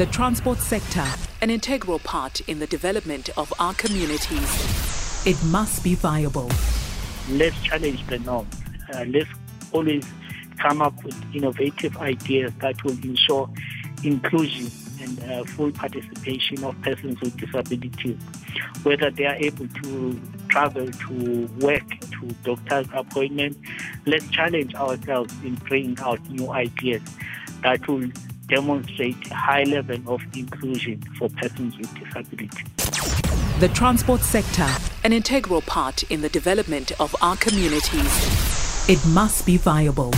the transport sector, an integral part in the development of our communities. It must be viable. Let's challenge the norm. Let's always come up with innovative ideas that will ensure inclusion and full participation of persons with disabilities, whether they are able to travel, to work, to doctor's appointment. Let's challenge ourselves in bringing out new ideas that will demonstrate a high level of inclusion for persons with disability. The transport sector, an integral part in the development of our communities. It must be viable.